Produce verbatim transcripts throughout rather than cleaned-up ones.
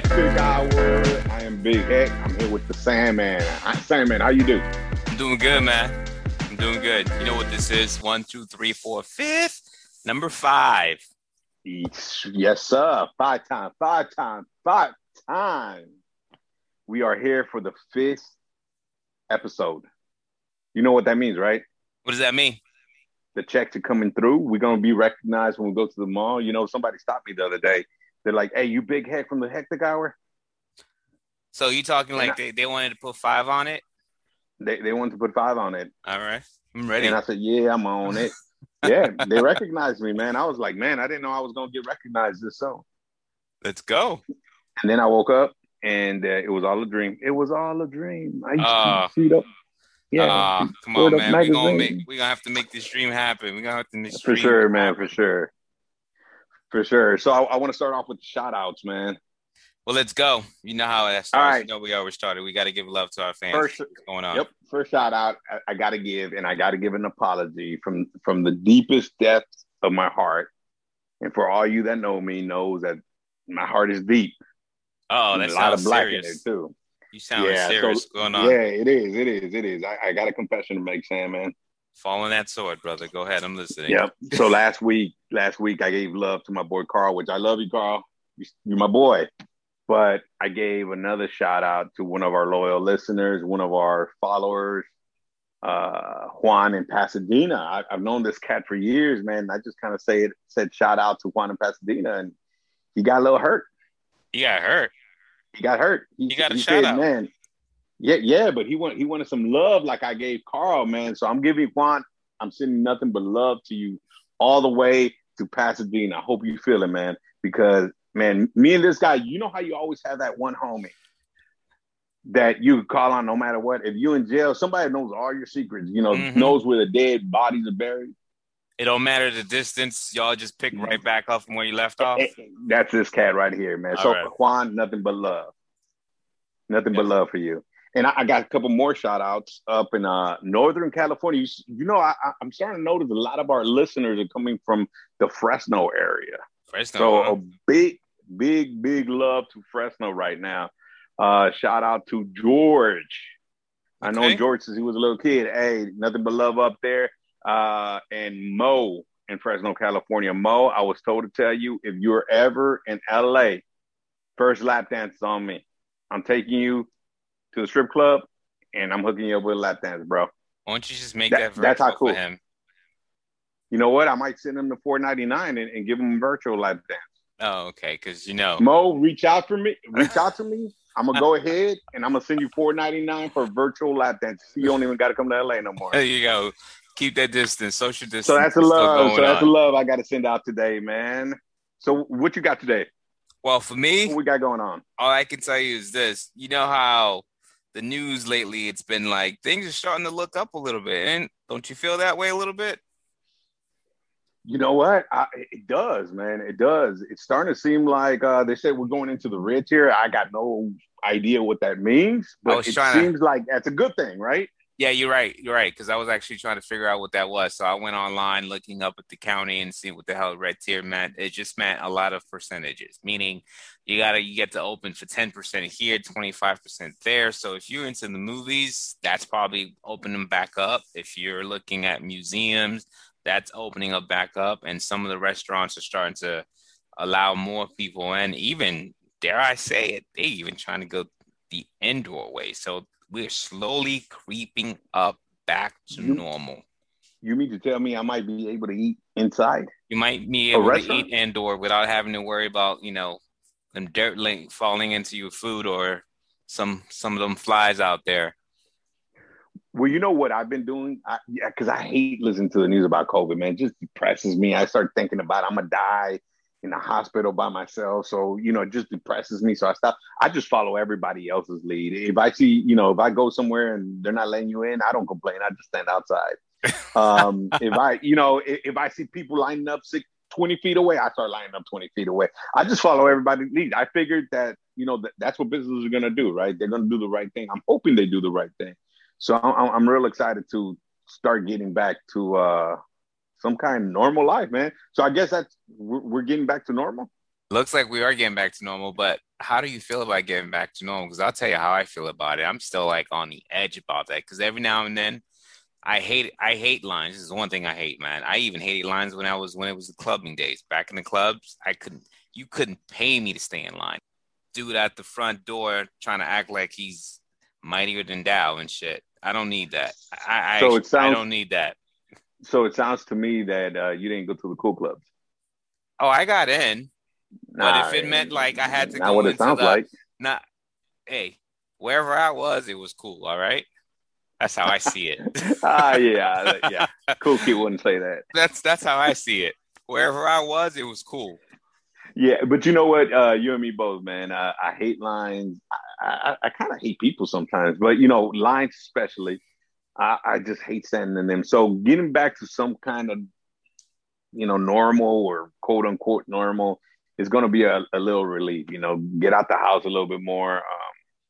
Hectic Hour. I am Big Heck. I'm here with the Sandman. Sandman, how you do? I'm doing good, man. I'm doing good. You know what this is? One, two, three, four, fifth. Number five. Yes, sir. Five times, five times, five times. We are here for the fifth episode. You know what that means, right? What does that mean? The checks are coming through. We're going to be recognized when we go to the mall. You know, somebody stopped me the other day. They're like, hey, you Big Heck from the Hectic Hour? So you talking and like I, they, they wanted to put five on it? They they wanted to put five on it. All right. I'm ready. And I said, yeah, I'm on it. Yeah, they recognized me, man. I was like, man, I didn't know I was going to get recognized this soon. Let's go. And then I woke up and uh, it was all a dream. It was all a dream. I used uh, to see the- Yeah, uh, come on, man. We're gonna make we're gonna have to make this dream happen. We're gonna have to make this dream happen. For sure, man, for sure. For sure. So I, I want to start off with the shout outs, man. Well, let's go. You know how that starts. All right. You know we always started. We gotta give love to our fans. First, what's going on? Yep. First shout out, I, I gotta give, and I gotta give an apology from from the deepest depths of my heart. And for all you that know me, knows that my heart is deep. Oh, that's a lot of black in there too. You sound yeah, serious so, going on. Yeah, it is. It is. It is. I, I got a confession to make, Sam, man. Fall on that sword, brother. Go ahead. I'm listening. Yep. So last week, last week I gave love to my boy, Carl, which I love you, Carl. You're my boy. But I gave another shout out to one of our loyal listeners, one of our followers, uh, Juan in Pasadena. I, I've known this cat for years, man. I just kind of say it, said shout out to Juan in Pasadena, and he got a little hurt. He got hurt. He got hurt. He, he got a he shout said, out, man. Yeah, yeah, but he wanted he wanted some love like I gave Carl, man. So I'm giving Juan. I'm sending nothing but love to you, all the way to Pasadena. I hope you feel it, man. Because man, me and this guy, you know how you always have that one homie that you call on no matter what. If you in jail, somebody knows all your secrets. You know, mm-hmm. knows where the dead bodies are buried. It don't matter the distance. Y'all just pick right back up from where you left off. That's this cat right here, man. All so, right. Juan, nothing but love. Nothing yeah. but love for you. And I, I got a couple more shout-outs up in uh, Northern California. You, you know, I, I'm starting to notice a lot of our listeners are coming from the Fresno area. Fresno. So, huh? a big, big, big love to Fresno right now. Uh, shout-out to George. Okay. I know George since he was a little kid. Hey, nothing but love up there. Uh, and Mo in Fresno, California. Mo, I was told to tell you, if you're ever in L A, first lap dance is on me. I'm taking you to the strip club, and I'm hooking you up with a lap dance, bro. Why don't you just make that, that virtual that's how cool. for him? You know what? I might send him to four ninety-nine and, and give him a virtual lap dance. Oh, okay, because you know. Mo, reach out for me. Reach out to me. I'm going to go ahead, and I'm going to send you four ninety-nine for a virtual lap dance. You don't even got to come to L A no more. There you go. Keep that distance, social distance. So that's a love. So that's on. a love I got to send out today, man. So what you got today? Well, for me, what we got going on? All I can tell you is this. You know how the news lately, it's been like things are starting to look up a little bit. And don't you feel that way a little bit? You know what? I, it does, man. It does. It's starting to seem like uh, they said we're going into the red tier. I got no idea what that means, but it seems to... like that's a good thing, right? Yeah, you're right. You're right. Because I was actually trying to figure out what that was. So I went online looking up at the county and see what the hell red tier meant. It just meant a lot of percentages, meaning you gotta you get to open for ten percent here, twenty-five percent there. So if you're into the movies, that's probably opening them back up. If you're looking at museums, that's opening up back up. And some of the restaurants are starting to allow more people in. Even, dare I say it, they even trying to go the indoor way. So we're slowly creeping up back to you, normal. You mean to tell me I might be able to eat inside? You might be able to eat indoor without having to worry about, you know, them dirt link falling into your food or some some of them flies out there. Well, you know what I've been doing? I, yeah, because I hate listening to the news about COVID, man. It just depresses me. I start thinking about I'm going to die in the hospital by myself. So, you know, it just depresses me. So I stop. I just follow everybody else's lead. If I see, you know, if I go somewhere and they're not letting you in, I don't complain. I just stand outside. Um, if I, you know, if, if I see people lining up six, twenty feet away, I start lining up twenty feet away. I just follow everybody's lead. I figured that, you know, th- that's what businesses are going to do, right? They're going to do the right thing. I'm hoping they do the right thing. So I'm, I'm real excited to start getting back to, uh, some kind of normal life, man. So I guess that's we're, we're getting back to normal. Looks like we are getting back to normal, but how do you feel about getting back to normal? Because I'll tell you how I feel about it. I'm still like on the edge about that, because every now and then I hate I hate lines. This is one thing I hate, man. I even hated lines when I was when it was the clubbing days. Back in the clubs, I couldn't you couldn't pay me to stay in line. Dude at the front door trying to act like he's mightier than Dow and shit. I don't need that. I so I, it sounds, I don't need that. So it sounds to me that uh, you didn't go to the cool clubs. Oh, I got in. Nah, but if it meant like I had to go into the, like. Nah, hey, wherever I was, it was cool. All right, that's how I see it. Ah, uh, yeah, yeah. Cool kid wouldn't say that. That's that's how I see it. Wherever I was, it was cool. Yeah, but you know what? Uh, you and me both, man. I, I hate lines. I, I, I kind of hate people sometimes, but you know, lines especially. I, I just hate standing in them. So getting back to some kind of, you know, normal or quote unquote normal. It's going to be a, a little relief, you know, get out the house a little bit more, um,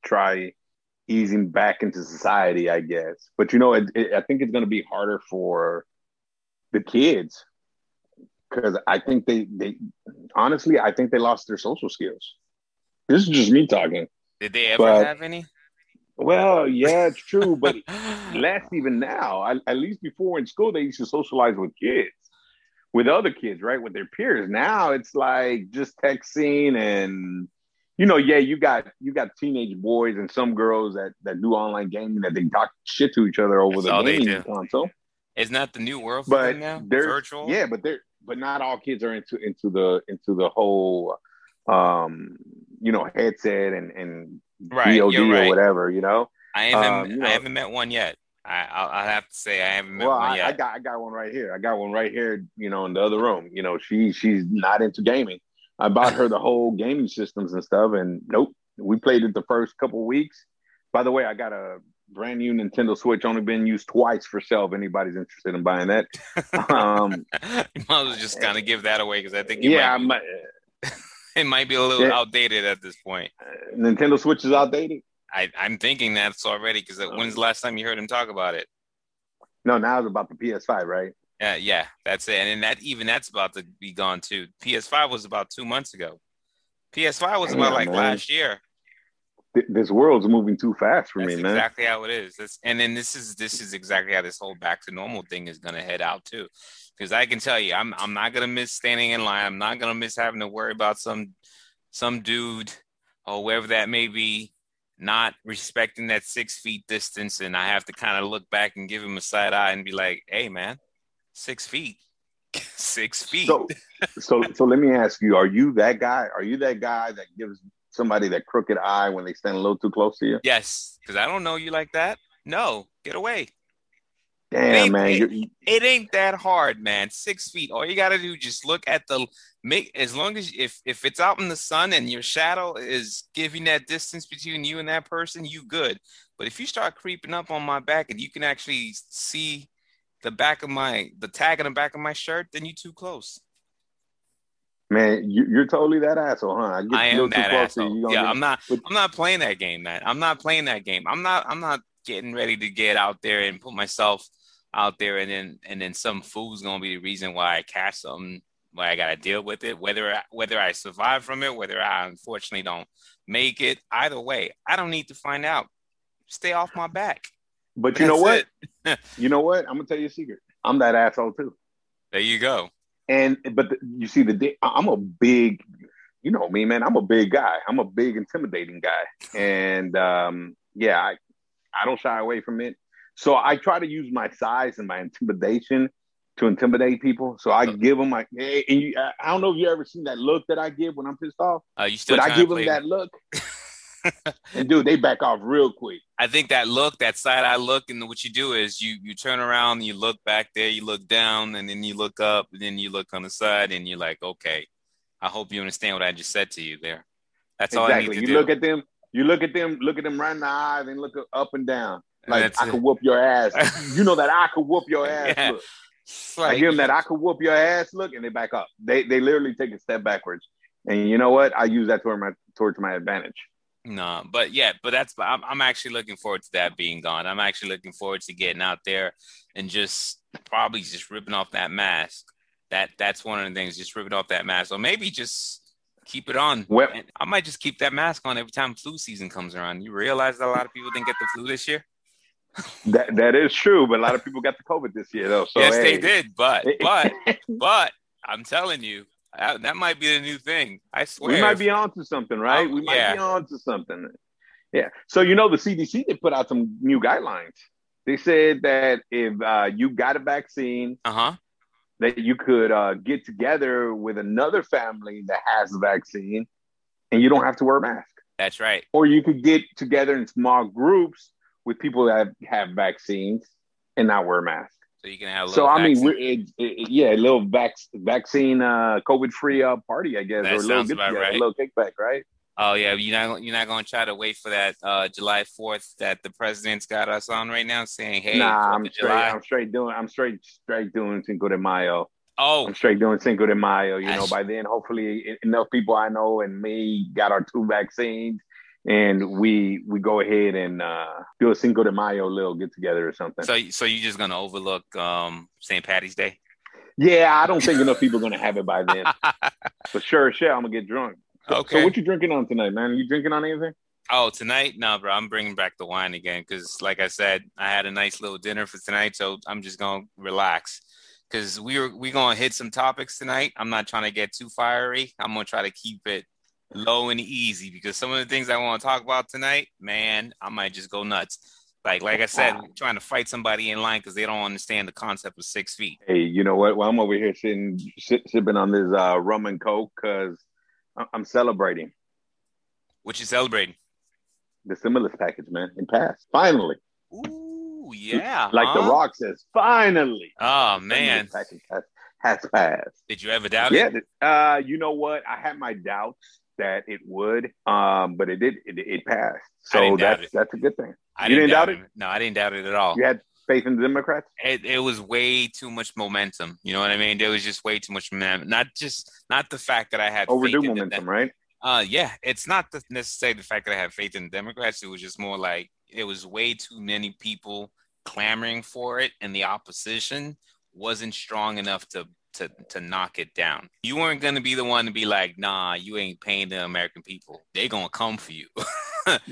try easing back into society, I guess. But, you know, it, it, I think it's going to be harder for the kids because I think they, they, honestly, I think they lost their social skills. This is just me talking. Did they ever but, have any? Well, yeah, it's true. But less even now, I, at least before in school, they used to socialize with kids. With other kids, right? With their peers. Now it's like just texting and, you know, yeah, you got you got teenage boys and some girls that, that do online gaming that they talk shit to each other over That's the all gaming they do. Console. It's not the new world but thing now. Virtual. Yeah, but they're but not all kids are into into the into the whole um you know headset and, and right, D O D right. or whatever, you know. I haven't um, you know, I haven't met one yet. I, I'll, I'll have to say I haven't met well, one I, yet. I got I got one right here. I got one right here. You know, in the other room. You know, she she's not into gaming. I bought her the whole gaming systems and stuff, and nope, we played it the first couple weeks. By the way, I got a brand new Nintendo Switch, only been used twice for sale. If anybody's interested in buying that, um, you might as well just kind of give that away because I think you yeah, might be, I might, it might be a little yeah, outdated at this point. Uh, Nintendo Switch is outdated. I, I'm thinking that's already because um, when's the last time you heard him talk about it? No, now it's about the P S five, right? Yeah, uh, yeah, that's it. And then that even that's about to be gone too. P S five was about two months ago. P S five was Damn, about like man. last year. Th- this world's moving too fast for that's me, exactly man. Exactly how it is. That's, and then this is this is exactly how this whole back to normal thing is gonna head out too. Because I can tell you, I'm I'm not gonna miss standing in line. I'm not gonna miss having to worry about some some dude or wherever that may be. Not respecting that six feet distance, and I have to kind of look back and give him a side eye and be like, "Hey, man, six feet, six feet." So, so, so let me ask you: Are you that guy? Are you that guy that gives somebody that crooked eye when they stand a little too close to you? Yes, because I don't know you like that. No, get away. Damn, it man, it, it ain't that hard, man. Six feet. All you gotta do just look at the. Make as long as if if it's out in the sun and your shadow is giving that distance between you and that person, you good. But if you start creeping up on my back and you can actually see the back of my the tag on the back of my shirt, then you too close. Man, you, you're totally that asshole, huh? I, get I am that asshole. Yeah, get... I'm not. I'm not playing that game, man. I'm not playing that game. I'm not. I'm not getting ready to get out there and put myself out there, and then and then some fool's gonna be the reason why I catch something. Like I gotta deal with it, whether I, whether I survive from it, whether I unfortunately don't make it. Either way, I don't need to find out. Stay off my back. But That's you know what? You know what? I'm gonna tell you a secret. I'm that asshole too. There you go. And but the, you see the I'm a big, you know me, man. I'm a big guy. I'm a big intimidating guy. And um, yeah, I I don't shy away from it. So I try to use my size and my intimidation to intimidate people. So I give them like, hey, and you, I don't know if you ever seen that look that I give when I'm pissed off, uh, you still but I give them that look and dude, they back off real quick. I think that look, that side eye look, and what you do is you, you turn around, you look back there, you look down, and then you look up, and then you look on the side, and you're like, okay, I hope you understand what I just said to you there. That's exactly. all I need to you do. You look at them, you look at them, look at them right in the eye, then look up and down. Like, That's I it. could whoop your ass. You know that I could whoop your ass. Yeah. Look. Like, I give them that I could whoop your ass look, and they back up. They they literally take a step backwards, and you know what? I use that toward my towards my advantage. No, but yeah, but that's I'm I'm actually looking forward to that being gone. I'm actually looking forward to getting out there and just probably just ripping off that mask. That that's one of the things, just ripping off that mask, or maybe just Keep it on. Well, I might just keep that mask on every time flu season comes around. You realize that a lot of people didn't get the flu this year? that That is true, but a lot of people got the COVID this year, though. So, yes, hey. they did. But, but, but I'm telling you, that, that might be the new thing. I swear. We might be on to something, right? Um, we might yeah. be on to something. Yeah. So, you know, the C D C, they put out some new guidelines. They said that if uh, you got a vaccine, uh-huh. that you could uh, get together with another family that has the vaccine and you don't have to wear a mask. That's right. Or you could get together in small groups with people that have vaccines and not wear a mask. So you can have a little So, I vaccine. mean, we're, it, it, yeah, a little vac- vaccine, uh, COVID-free uh, party, I guess. That or a little, about right. a little kickback, right? Oh, yeah. You're not, you're not going to try to wait for that uh, July fourth that the president's got us on right now saying, hey, nah, I'm straight, I'm straight doing, I'm straight, straight doing Cinco de Mayo. Oh, I'm straight doing Cinco de Mayo. You I know, sh- by then, hopefully enough people I know and me got our two vaccines and we, we go ahead and uh, do a Cinco de Mayo little get together or something. So, so you're just going to overlook um, Saint Patty's Day? Yeah. I don't think enough people are going to have it by then. For sure. Sure. I'm going to get drunk. Okay. So what you drinking on tonight, man? Are you drinking on anything? Oh, tonight? No, bro. I'm bringing back the wine again because, like I said, I had a nice little dinner for tonight, so I'm just going to relax because we we're we going to hit some topics tonight. I'm not trying to get too fiery. I'm going to try to keep it low and easy because some of the things I want to talk about tonight, man, I might just go nuts. Like like I said, wow. trying to fight somebody in line because they don't understand the concept of six feet. Hey, you know what? Well, I'm over here sitting, sipping on this uh, rum and coke because I'm celebrating. What you celebrating? The stimulus package, man. It passed. Finally. Ooh, yeah. Like huh? The Rock says, finally. Oh, man. The package has, has passed. Did you ever doubt yeah, it? Yeah. Uh, you know what? I had my doubts that it would, um, but it did. It, it passed. So that's that's a good thing. I you didn't doubt, doubt it? it? No, I didn't doubt it at all. You had faith in the Democrats? It, it was way too much momentum. You know what I mean? There was just way too much momentum. Not just not the fact that I had overdue faith momentum, in the, right? Uh, yeah, it's not the, necessarily the fact that I had faith in the Democrats. It was just more like it was way too many people clamoring for it, and the opposition wasn't strong enough to to to knock it down. You weren't going to be the one to be like, "Nah, you ain't paying the American people. They're gonna come for you."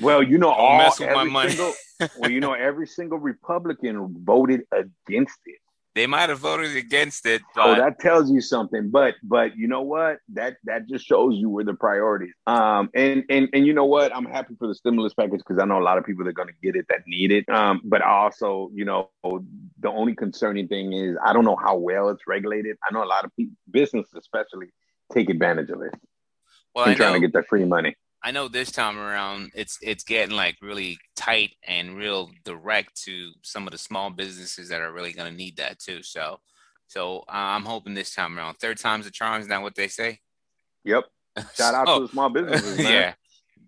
Well, you know, all mess with my money. Single, well, you know, every single Republican voted against it. They might have voted against it. But... Oh, that tells you something. But but you know what? That that just shows you where the priorities. Um, and and and you know what? I'm happy for the stimulus package because I know a lot of people that are going to get it that need it. Um, but also, you know, the only concerning thing is I don't know how well it's regulated. I know a lot of people, businesses especially, take advantage of it. Well, I'm trying to get that free money. I know this time around, it's it's getting like really tight and real direct to some of the small businesses that are really going to need that too. So, so I'm hoping this time around, third time's a charm is not what they say. Yep. Shout out so, to the small businesses, man. Yeah,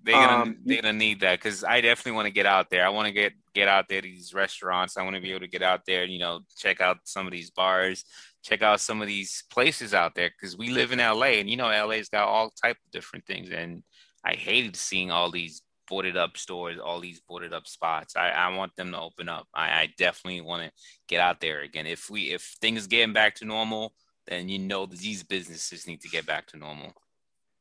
they're gonna um, they're gonna need that because I definitely want to get out there. I want to get get out there to these restaurants. I want to be able to get out there, you know, check out some of these bars, check out some of these places out there because we live in L A and you know L A's got all type of different things and. I hated seeing all these boarded up stores, all these boarded up spots. I, I want them to open up. I, I definitely want to get out there again. If we if things getting back to normal, then you know that these businesses need to get back to normal.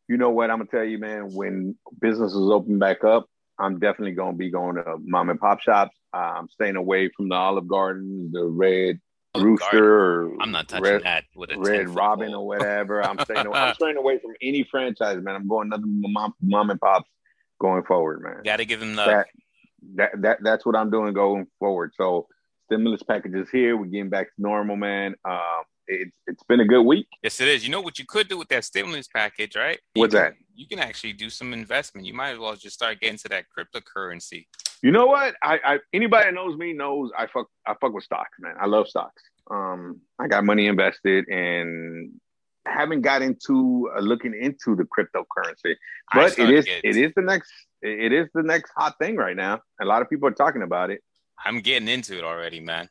You know what? I'm gonna tell you, man. When businesses open back up, I'm definitely gonna be going to mom and pop shops. I'm staying away from the Olive Garden, the Red Rooster. Garden. Or I'm not touching Red, that with a Red Robin or whatever. I'm staying, away, I'm staying away from any franchise, man. I'm going nothing mom, mom and pops going forward, man. Got to give them the that, that that that's what I'm doing going forward. So stimulus packages here. We're getting back to normal, man. Um, it's it's been a good week. Yes, it is. You know what you could do with that stimulus package, right? You What's can, that? You can actually do some investment. You might as well just start getting to that cryptocurrency. You know what? I, I anybody that knows me knows I fuck I fuck with stocks, man. I love stocks. Um, I got money invested and haven't got into uh, looking into the cryptocurrency, but it is it. it is the next it is the next hot thing right now. A lot of people are talking about it. I'm getting into it already, man.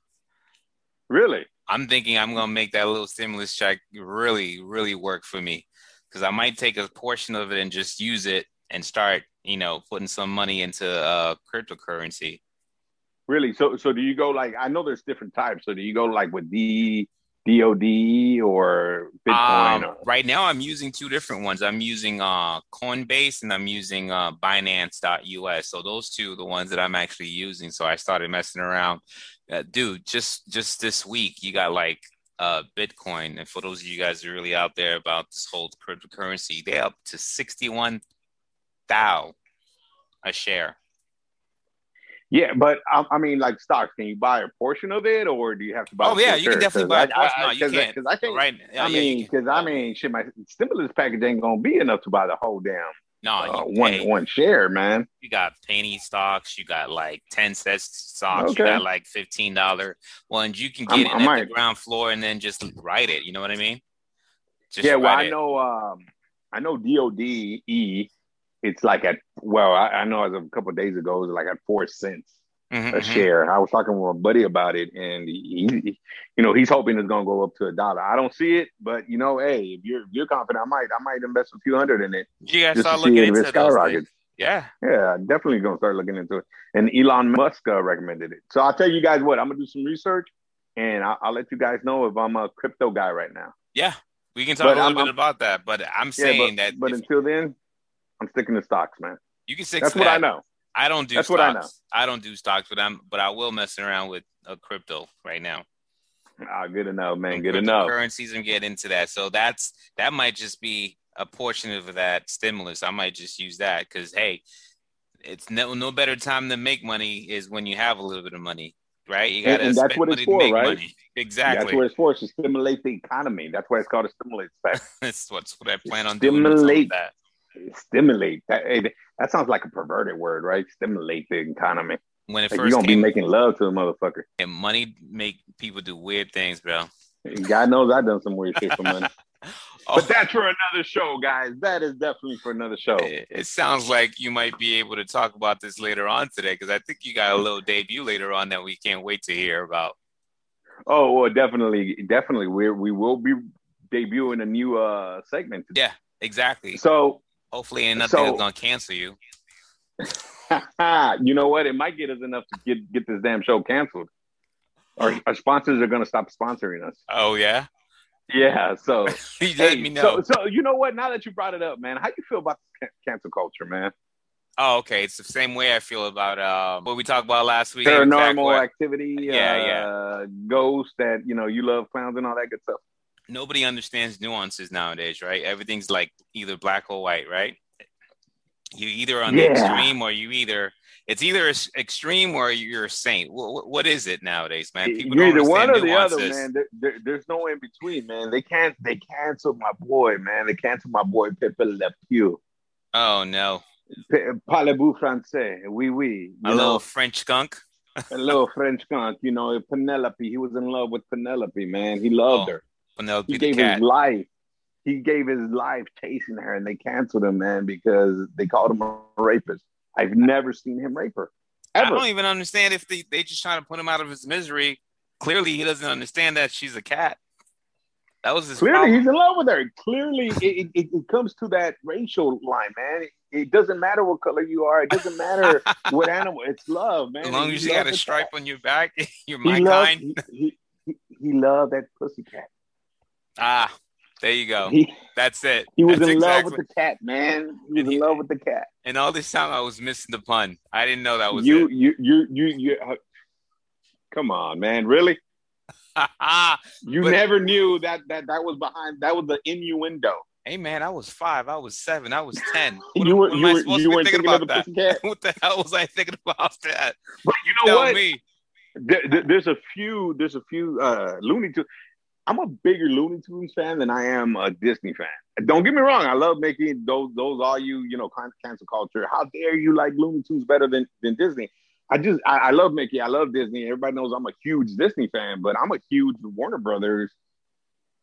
Really? I'm thinking I'm gonna make that little stimulus check really, really work for me because I might take a portion of it and just use it and start. You know, putting some money into uh, cryptocurrency. Really? So, so do you go like? I know there's different types. So, do you go like with the D O D or Bitcoin? Um, or- right now, I'm using two different ones. I'm using uh, Coinbase and I'm using uh, Binance dot U S. So those two are the ones that I'm actually using. So I started messing around. Uh, dude, just just this week, you got like uh, Bitcoin. And for those of you guys who are really out there about this whole cryptocurrency, they're up to sixty-one thousand a share. Yeah, but um, I mean, like stocks, can you buy a portion of it, or do you have to buy? Oh yeah, you can definitely buy a portion. I, I, no, you can't. Because I think, right? Oh, I yeah, mean, because I mean, shit, my stimulus package ain't gonna be enough to buy the whole damn no uh, you, one hey, one share, man. You got penny stocks, you got like ten cent stocks, okay. You got like fifteen dollar ones. You can get I'm, it I'm at right. the ground floor and then just write it. You know what I mean? Just yeah. Well, I it. know. Um, I know. D O D E. It's like at, well, I, I know as of a couple of days ago, it was like at four cents mm-hmm, a share. Mm-hmm. I was talking with a buddy about it, and he, he, you know, he's hoping it's going to go up to a dollar. I don't see it, but you know, hey, if you're, if you're confident, I might, I might invest a few hundred in it. You guys start looking into skyrockets. Yeah. Yeah. I'm definitely going to start looking into it. And Elon Musk uh, recommended it. So I'll tell you guys what, I'm going to do some research and I'll, I'll let you guys know if I'm a crypto guy right now. Yeah. We can talk but a little I'm, bit I'm, about that, but I'm saying yeah, but, that. But if, until then, I'm sticking to stocks, man. You can stick That's to that. That's what I know. I don't do That's stocks. That's what I know. I don't do stocks, but I'm but I will messing around with a crypto right now. Ah, good enough, man. And good enough. Currencies and get into that. So that's that might just be a portion of that stimulus. I might just use that because hey, it's no no better time to make money is when you have a little bit of money. Right, you gotta and, and that's what it's for, right? Money. Exactly, that's what it's for. It's to stimulate the economy. That's why it's called a stimulus pack. That's what's what I plan on stimulate. doing. Stimulate that. Stimulate that. Hey, that sounds like a perverted word, right? Stimulate the economy. When it like, first you're gonna came, be making love to a motherfucker. And money make people do weird things, bro. God knows I've done some weird shit for money. Oh. But that's for another show, guys. That is definitely for another show. It, it sounds like you might be able to talk about this later on today, because I think you got a little debut later on that we can't wait to hear about. Oh well, definitely, definitely. We we will be debuting a new uh segment today. Yeah, exactly. So. Hopefully, ain't nothing so, is gonna cancel you. You know what? It might get us enough to get, get this damn show canceled. Our, our sponsors are gonna stop sponsoring us. Oh yeah, yeah. So you hey, let me know. So, so you know what? Now that you brought it up, man, how you feel about cancel culture, man? Oh, okay. It's the same way I feel about um, what we talked about last week. Paranormal activity. Yeah, uh, yeah. Ghosts that you know you love, clowns and all that good stuff. Nobody understands nuances nowadays, right? Everything's like either black or white, right? You're either on yeah. the extreme or you either, it's either extreme or you're a saint. What, what is it nowadays, man? People you're don't either one or nuances. The other, man. There, there, there's no in between, man. They can't, they canceled my boy, man. They canceled my boy, Pepe Le Pew. Oh, no. Parlez-vous français? Oui, oui. A know? Little French skunk. A little French skunk. You know, Penelope, he was in love with Penelope, man. He loved oh. her. Penelope he gave cat. his life. He gave his life chasing her, and they canceled him, man, because they called him a rapist. I've never seen him rape her. Ever. I don't even understand if they they just trying to put him out of his misery. Clearly, he doesn't understand that she's a cat. That was his clearly problem. He's in love with her. Clearly, it, it it comes to that racial line, man. It, it doesn't matter what color you are. It doesn't matter what animal. It's love, man. As long as you got a stripe cat. on your back, you're my he kind. Loved, he, he, he loved that pussycat. Ah, there you go. He, That's it. He was That's in exactly. love with the cat, man. He was he, in love with the cat. And all this time, I was missing the pun. I didn't know that was you. It. You, you, you, you. Uh, come on, man! Really? you but, never knew that that that was behind. That was the innuendo. Hey, man! I was five. I was seven. I was ten. What, you were. What you, were you weren't thinking, thinking about that. Pussycat? What the hell was I thinking about that? But you know Tell what? Me. There, there, there's a few. There's a few uh, Looney Tunes. I'm a bigger Looney Tunes fan than I am a Disney fan. Don't get me wrong. I love making those, those all you, you know, cancel culture. How dare you like Looney Tunes better than, than Disney? I just, I, I love Mickey. I love Disney. Everybody knows I'm a huge Disney fan, but I'm a huge Warner Brothers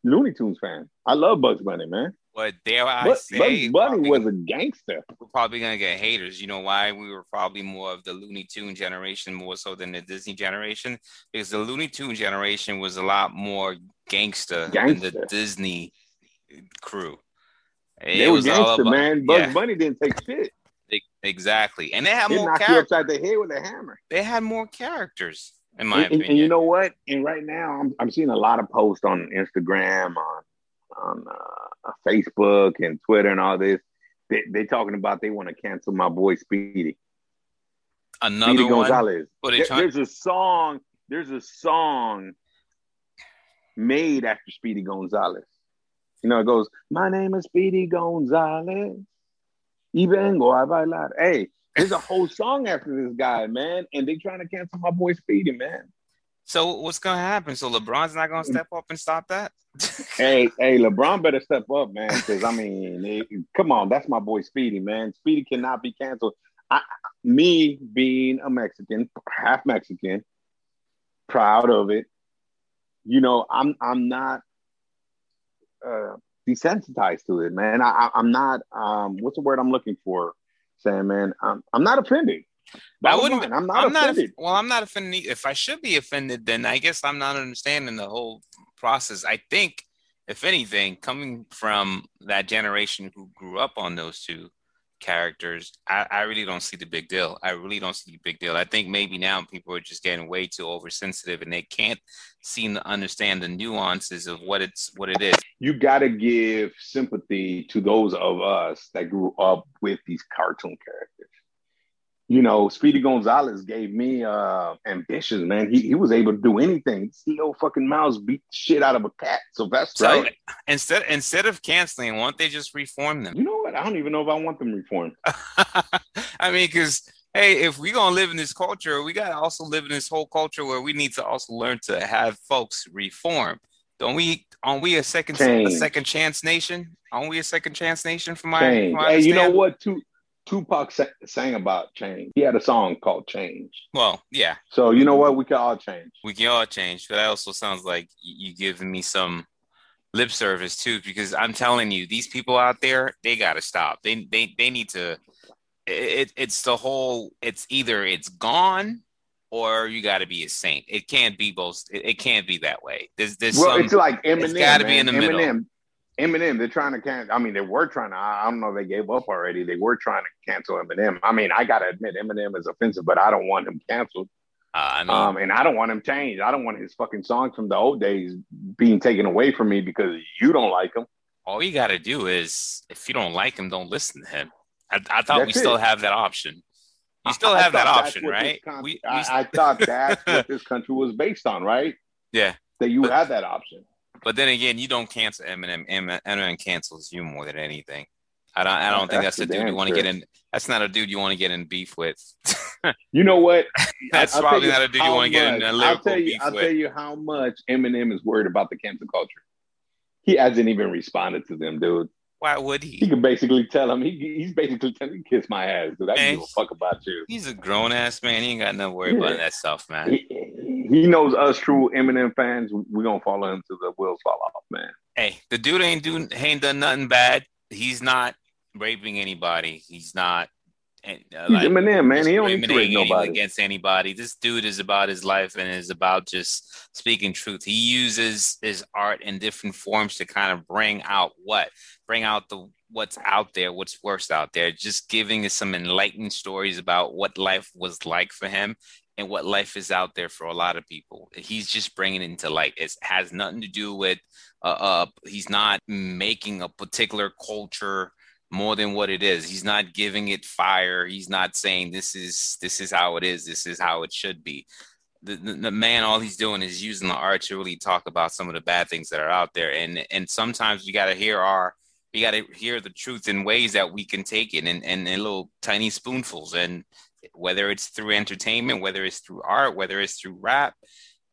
Looney Tunes fan. I love Bugs Bunny, man. But dare I but, say, Bugs Bunny probably, was a gangster. We're probably going to get haters. You know why? We were probably more of the Looney Tunes generation more so than the Disney generation. Because the Looney Tunes generation was a lot more gangster, gangster. than the Disney crew. It they were was gangster, all about, man. Bugs yeah. Bunny didn't take shit. Exactly. And they had they more characters. They knocked you upside the head with a hammer. They had more characters. in my and, opinion. And you know what? And right now, I'm I'm seeing a lot of posts on Instagram, on on uh, Facebook, and Twitter, and all this. They they talking about they want to cancel my boy Speedy. Another Speedy one? Gonzalez. There, trying- there's a song. There's a song made after Speedy Gonzalez. You know, it goes, "My name is Speedy Gonzalez. Y vengo a bailar." Hey, there's a whole song after this guy, man. And they trying to cancel my boy Speedy, man. So what's going to happen? So LeBron's not going to step up and stop that? hey, hey, LeBron better step up, man. Because, I mean, it, come on. That's my boy Speedy, man. Speedy cannot be canceled. I, me being a Mexican, half Mexican, proud of it. You know, I'm I'm not uh, desensitized to it, man. I, I, I'm not, um, what's the word I'm looking for, Sam, man? I'm, I'm not offended. I wouldn't. Mind, I'm not I'm offended. Not, well, I'm not offended. If I should be offended, then I guess I'm not understanding the whole process. I think, if anything, coming from that generation who grew up on those two characters, I, I really don't see the big deal. I really don't see the big deal. I think maybe now people are just getting way too oversensitive, and they can't seem to understand the nuances of what it's what it is. You got to give sympathy to those of us that grew up with these cartoon characters. You know, Speedy Gonzalez gave me uh, ambition, man. He he was able to do anything. See, old fucking Mouse beat the shit out of a cat. So that's so, right. Instead, instead of canceling, why don't they just reform them? You know what? I don't even know if I want them reformed. I mean, because, hey, if we're going to live in this culture, we got to also live in this whole culture where we need to also learn to have folks reform. Don't we? Aren't we a second Change. a second chance nation? Aren't we a second chance nation for my, Change. my Hey, you know what, too? Tupac sang about change. He had a song called Change. Well, yeah. So you know what? We can all change. We can all change. But that also sounds like you giving me some lip service too, because I'm telling you, these people out there, they got to stop. They they they need to. It, it's the whole. It's either it's gone or you got to be a saint. It can't be both. It, it can't be that way. There's there's well, some, it's like M and M. It's got to be in the M and M. Middle. M and M, they're trying to cancel. I mean, they were trying to. I don't know if they gave up already. They were trying to cancel Eminem. I mean, I got to admit, Eminem is offensive, but I don't want him canceled. Uh, I mean, um, and I don't want him changed. I don't want his fucking songs from the old days being taken away from me because you don't like him. All you got to do is, if you don't like him, don't listen to him. I, I thought we it. still have that option. You still I, have I that option, right? Con- we, we I, st- I thought that's what this country was based on, right? Yeah. That you but- had that option. But then again, you don't cancel Eminem. Eminem cancels you more than anything. I don't. I don't that's think that's the dude you want to get in. That's not a dude you want to get in beef with. You know what? That's I'll probably not a dude you want to get in a lyrical I'll tell you, beef I'll with. I'll tell you how much Eminem is worried about the cancel culture. He hasn't even responded to them, dude. Why would he? He can basically tell him. He, he's basically telling him, "Kiss my ass, dude. I don't give a fuck about you." He's a grown ass man. He ain't got nothing to worry yeah. about that stuff, man. He, He knows us true Eminem fans. We're going to follow him to the wheels fall off, man. Hey, the dude ain't, do, ain't done nothing bad. He's not raping anybody. He's not. Uh, He's like, Eminem, man. He don't rape nobody. Against anybody. This dude is about his life and is about just speaking truth. He uses his art in different forms to kind of bring out what? Bring out the what's out there, what's worse out there. Just giving us some enlightened stories about what life was like for him. And what life is out there for a lot of people. He's just bringing it into light. It has nothing to do with, uh, uh, he's not making a particular culture more than what it is. He's not giving it fire. He's not saying this is, this is how it is. This is how it should be. The, the, the man, all he's doing is using the art to really talk about some of the bad things that are out there. And, and sometimes we got to hear our, we got to hear the truth in ways that we can take it and, and in little tiny spoonfuls and, whether it's through entertainment, whether it's through art, whether it's through rap,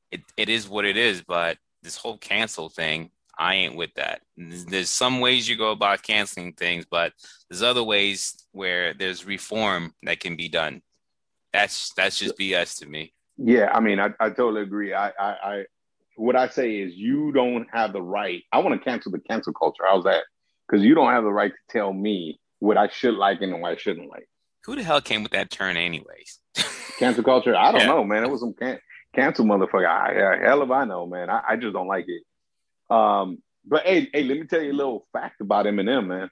it, it is what it is. But this whole cancel thing, I ain't with that. There's some ways you go about canceling things, but there's other ways where there's reform that can be done. That's that's just B S to me. Yeah, I mean, I, I totally agree. I, I, I what I say is you don't have the right. I want to cancel the cancel culture. How's that? Because you don't have the right to tell me what I should like and what I shouldn't like. Who the hell came with that turn anyways? Cancel culture? I don't yeah. know, man. It was some can- cancel motherfucker. I, I, hell if I know, man. I, I just don't like it. Um, but, hey, hey, let me tell you a little fact about Eminem, man.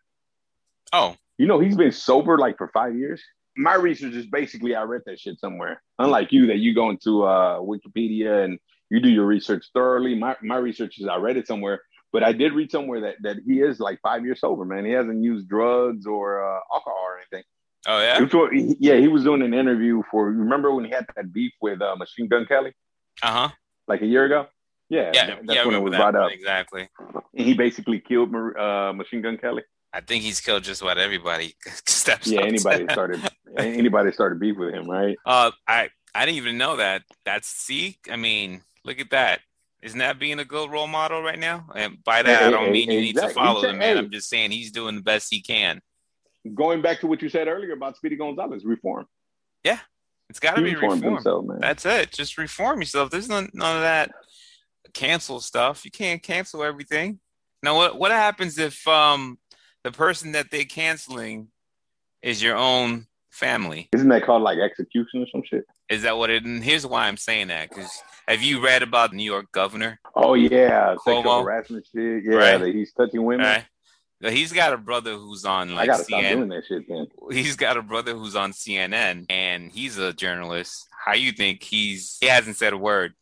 Oh. You know, he's been sober, like, for five years. my research is basically I read that shit somewhere. Unlike you, that you go into uh, Wikipedia and you do your research thoroughly. My my research is I read it somewhere, but I did read somewhere that, that he is like five years sober, man. He hasn't used drugs or uh, alcohol or anything. Oh, yeah? Before, yeah, he was doing an interview for, remember when he had that beef with uh, Machine Gun Kelly? Uh-huh. Like a year ago? Yeah, yeah that's yeah, when it was brought up. Exactly. And he basically killed uh, Machine Gun Kelly. I think he's killed just about everybody. Steps yeah, anybody started anybody started beef with him, right? Uh, I, I didn't even know that. That's, see, I mean, look at that. Isn't that being a good role model right now? And by that, hey, I don't hey, mean hey, you exactly. need to follow the man. Hey. I'm just saying he's doing the best he can. Going back to what you said earlier about Speedy Gonzalez, reform. Yeah, it's got to be reform. Himself, man. That's it. Just reform yourself. There's none, none of that cancel stuff. You can't cancel everything. Now, what what happens if um the person that they're canceling is your own family? Isn't that called like execution or some shit? Is that what it? And here's why I'm saying that, because have you read about the New York governor? Oh yeah, Cuomo. Sexual harassment shit. Yeah, right. That he's touching women. Right. He's got a brother who's on like I gotta C N N. Stop doing that shit, man. He's got a brother who's on C N N, and he's a journalist. How you think he's? He hasn't said a word.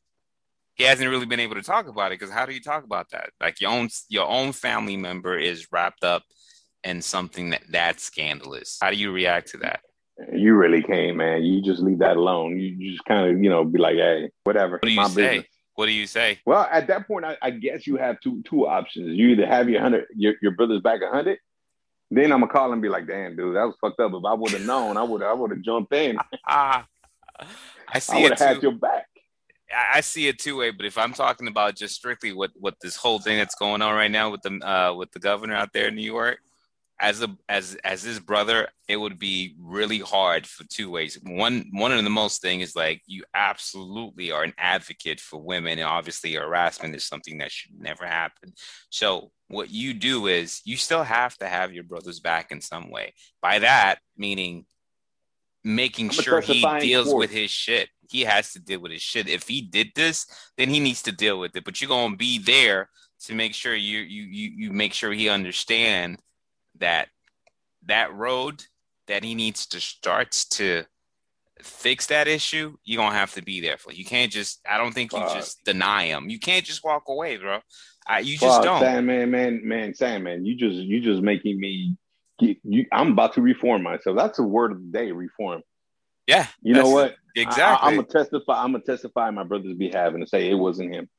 He hasn't really been able to talk about it, because how do you talk about that? Like your own your own family member is wrapped up in something that that's scandalous. How do you react to that? You really can't, man. You just leave that alone. You just kind of, you know, be like, hey, whatever. What do you my say? Business. What do you say? Well, at that point, I, I guess you have two two options. You either have your hundred, your, your brother's back a hundred. Then I'm gonna call and be like, "Damn, dude, that was fucked up. If I would have known, I would I would have jumped in. Uh, I see I would have had your back. I, I see it two way. But if I'm talking about just strictly what what this whole thing that's going on right now with the uh, with the governor out there in New York, as a as as his brother, it would be really hard for two ways. One one of the most thing is like you absolutely are an advocate for women, and obviously harassment is something that should never happen. So what you do is you still have to have your brother's back in some way. By that meaning, making sure he deals with his shit. He has to deal with his shit. If he did this, then he needs to deal with it. But you're gonna be there to make sure you you you you make sure he understands that that road that he needs to start to fix that issue, you're going to have to be there for. You can't just, I don't think you uh, just deny him. You can't just walk away, bro. I, you just uh, don't. Sandman, man, man, Sandman, you just, you just making me, get, you, I'm about to reform myself. That's a word of the day, reform. Yeah. You know what? Exactly. I, I'm going to testify. I'm going to testify on my brother's behalf and say it wasn't him.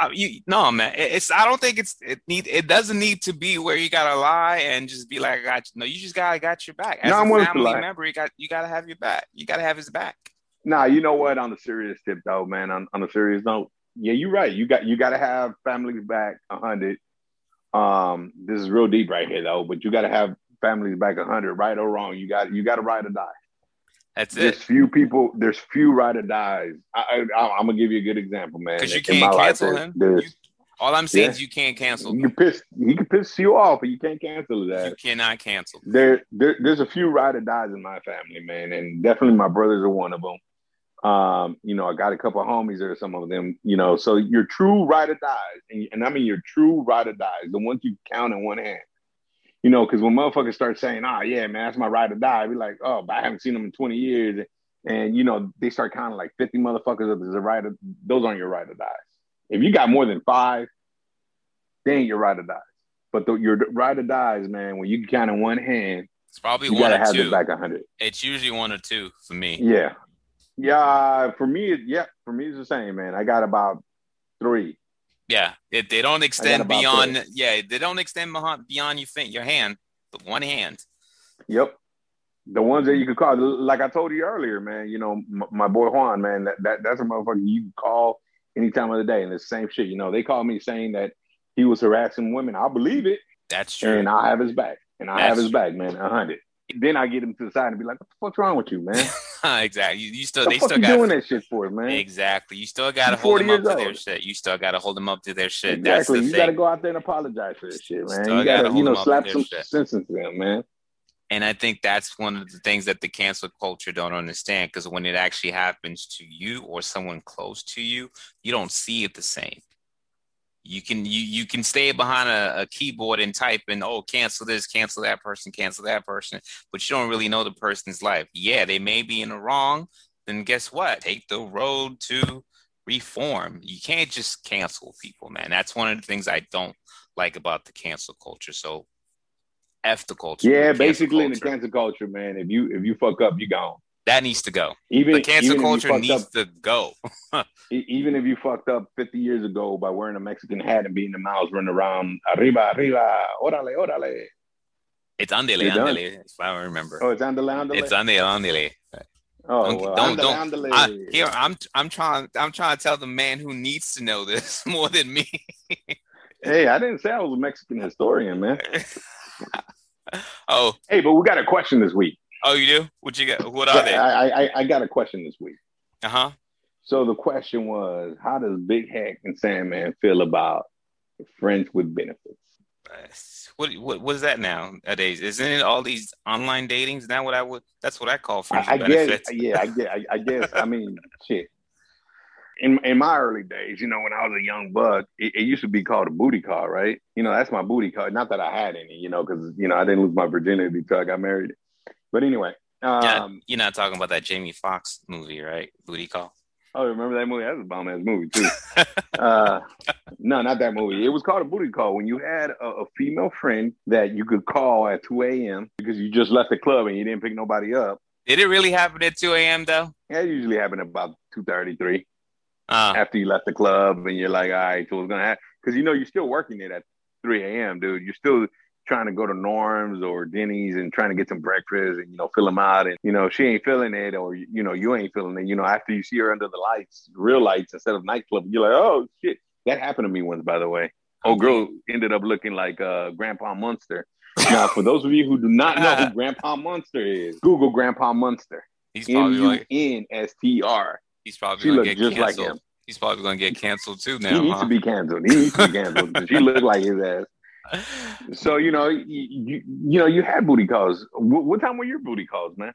I, you, no man, it, it's. I don't think it's. It need. It doesn't need to be where you gotta lie and just be like, I got you. No, you just gotta got your back. As no, a I'm family member, you got you gotta have your back. You gotta have his back. Nah, you know what? On a serious tip, though, man. On on a serious note, yeah, you're right. You got you gotta have family's back a hundred. Um, this is real deep right here, though. But you gotta have family's back a hundred, right or wrong. You got you gotta ride or die. That's there's it. There's few people. There's few ride or dies. I, I, I'm gonna give you a good example, man. Because you can't cancel life, him. You, all I'm saying yeah. is you can't cancel. You piss. He can piss you off, but you can't cancel that. You cannot cancel. There, there, there's a few ride or dies in my family, man, and definitely my brothers are one of them. Um, you know, I got a couple of homies that are some of them. You know, so your true ride or dies, and, and I mean your true ride or dies, the ones you count in one hand. You know, because when motherfuckers start saying, oh, yeah, man, that's my ride or die, we're like, oh, but I haven't seen them in twenty years. And, you know, they start counting like fifty motherfuckers. As a ride or, those aren't your ride or dies. If you got more than five, they ain't your ride or dies. But the, your ride or dies, man, when you can count in one hand, it's probably you one gotta or have two. It back a hundred. It's usually one or two for me. Yeah. Yeah. For me, yeah. For me, it's the same, man. I got about three. Yeah, if they don't extend beyond. Three. Yeah, they don't extend beyond your fin- your hand, the one hand. Yep, the ones that you could call. Like I told you earlier, man. You know, m- my boy Juan, man. That, that that's a motherfucker you can call any time of the day, and it's the same shit. You know, they called me saying that he was harassing women. I believe it. That's true. And I have his back, and I that's have his true. back, man. A hundred. Then I get him to the side and be like, "What the fuck's wrong with you, man?" Exactly. You, you still the they fuck still got doing that shit for it, man. Exactly. You still got to hold them up old. to their shit. You still got to hold them up to their shit. Exactly. That's the you got to go out there and apologize for this shit, man. Still you got to you know slap some shit. sense into them, man. And I think that's one of the things that the cancel culture don't understand, because when it actually happens to you or someone close to you, you don't see it the same. You can you you can stay behind a, a keyboard and type and, oh, cancel this, cancel that person, cancel that person. But you don't really know the person's life. Yeah, they may be in the wrong. Then guess what? Take the road to reform. You can't just cancel people, man. That's one of the things I don't like about the cancel culture. So F the culture. Yeah, basically in the cancel culture, man. If you if you fuck up, you gone. That needs to go. Even, the cancel even culture needs up, to go. Even if you fucked up fifty years ago by wearing a Mexican hat and being the mouse running around, arriba, arriba, orale, orale. It's andele, andele, if I remember. Oh, it's andele, andele? It's andele, andele. Oh, don't, well, don't, andele, don't. Andele. I, here, I'm, I'm, trying, I'm trying to tell the man who needs to know this more than me. Hey, I didn't say I was a Mexican historian, man. Oh. Hey, but we got a question this week. Oh, you do? What you got? What are they? I, I I got a question this week. Uh huh. So the question was, how does Big Heck and Sandman feel about friends with benefits? Uh, what what what is that nowadays? Isn't it all these online datings? Now what I would that's what I call friends I, with I benefits. Guess, yeah, I guess. I, I guess. I mean, shit. In in my early days, you know, when I was a young buck, it, it used to be called a booty call, right? You know, that's my booty call. Not that I had any, you know, because you know I didn't lose my virginity until I got married. But anyway, um, yeah, you're not talking about that Jamie Foxx movie, right? Booty Call. Oh, remember that movie? That was a bomb ass movie too. uh, no, not that movie. It was called a booty call when you had a, a female friend that you could call at two a.m. because you just left the club and you didn't pick nobody up. Did it really happen at two a.m. though? Yeah, it usually happened about two thirty, three uh. after you left the club, and you're like, all right, so what's gonna happen? Because you know you're still working it at three a.m., dude. You're still trying to go to Norm's or Denny's and trying to get some breakfast and, you know, fill them out. And, you know, she ain't feeling it or, you know, you ain't feeling it. You know, after you see her under the lights, real lights instead of nightclub, you're like, oh, shit. That happened to me once, by the way. Old girl ended up looking like uh, Grandpa Munster. Now, for those of you who do not know who Grandpa Munster is, Google Grandpa Munster. He's probably like M U N S T R. He's probably going to get just canceled. Like him. He's probably going to get canceled, too, now. He needs huh? to be canceled. He needs to be canceled. She looked like his ass. So you know, you, you you know, you had booty calls. W- what time were your booty calls, man?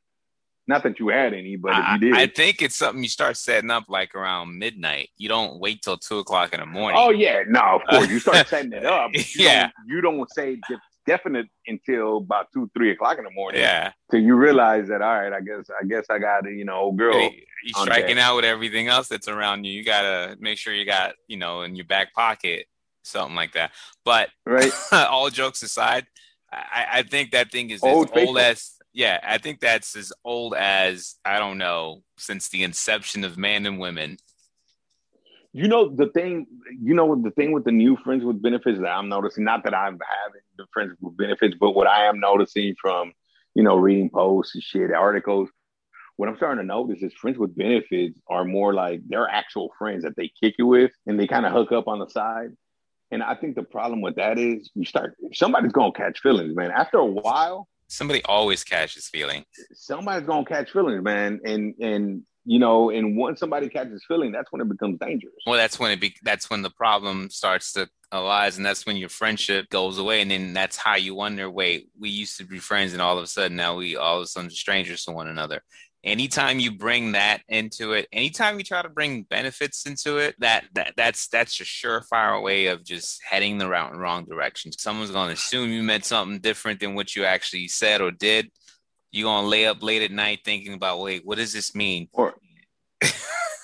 Not that you had any, but I, if you did, I think it's something you start setting up like around midnight. You don't wait till two o'clock in the morning. Oh yeah, no, of course you start setting it up. You yeah, don't, you don't say definite until about two, three o'clock in the morning. Yeah, till you realize that. All right, I guess I guess I got to, you know, old girl. Hey, you're striking that out with everything else that's around you. You gotta make sure you got, you know, in your back pocket. Something like that, but right. All jokes aside, I, I think that thing is old, as old as yeah. I think that's as old as I don't know since the inception of man and women. You know the thing. You know the thing with the new friends with benefits that I'm noticing. Not that I'm having the friends with benefits, but what I am noticing from, you know, reading posts and shit, articles. What I'm starting to notice is friends with benefits are more like they're actual friends that they kick it with, and they kind of hook up on the side. And I think the problem with that is you start, somebody's going to catch feelings, man. After a while. Somebody always catches feelings. Somebody's going to catch feelings, man. And, and you know, and once somebody catches feelings, that's when it becomes dangerous. Well, that's when it be, that's when the problem starts to arise. And that's when your friendship goes away. And then that's how you wonder, wait, we used to be friends. And all of a sudden now we all of a sudden strangers to one another. Anytime you bring that into it, anytime you try to bring benefits into it, that that that's that's a surefire way of just heading the route in wrong direction. Someone's going to assume you meant something different than what you actually said or did. You're going to lay up late at night thinking about, wait, what does this mean? Or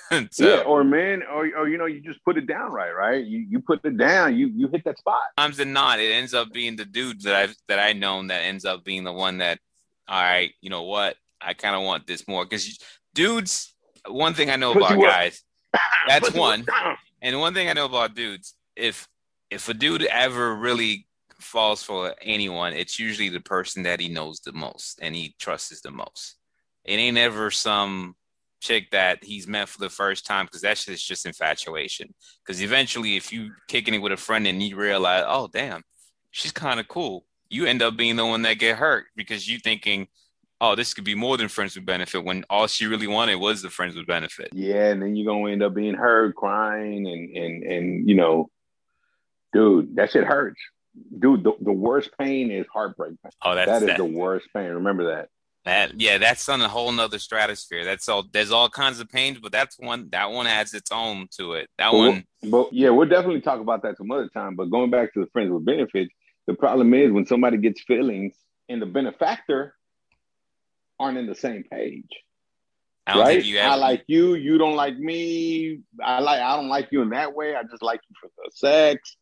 so, yeah, or man, or, or you know, you just put it down right, right? You you put it down, you you hit that spot. Times and not, it ends up being the dude that I've that I known that ends up being the one that, all right, you know what? I kind of want this more because dudes, one thing I know about guys, that's one. And one thing I know about dudes, if if a dude ever really falls for anyone, it's usually the person that he knows the most and he trusts the most. It ain't ever some chick that he's met for the first time because that shit is just infatuation. Because eventually if you kicking it with a friend and you realize, oh, damn, she's kind of cool. You end up being the one that get hurt because you thinking, oh, this could be more than friends with benefit when all she really wanted was the friends with benefit. Yeah, and then you're going to end up being hurt, crying, and, and, and you know, dude, that shit hurts. Dude, the, the worst pain is heartbreak. Oh, that's, that is that. The worst pain. Remember that. That, yeah, that's on a whole nother stratosphere. That's all. There's all kinds of pains, but that's one. That one adds its own to it. That but one. We'll, but yeah, we'll definitely talk about that some other time. But going back to the friends with benefits, the problem is when somebody gets feelings and the benefactor aren't in the same page. I don't right? think you ever... I like you. You don't like me. I like. I don't like you in that way. I just like you for the sex,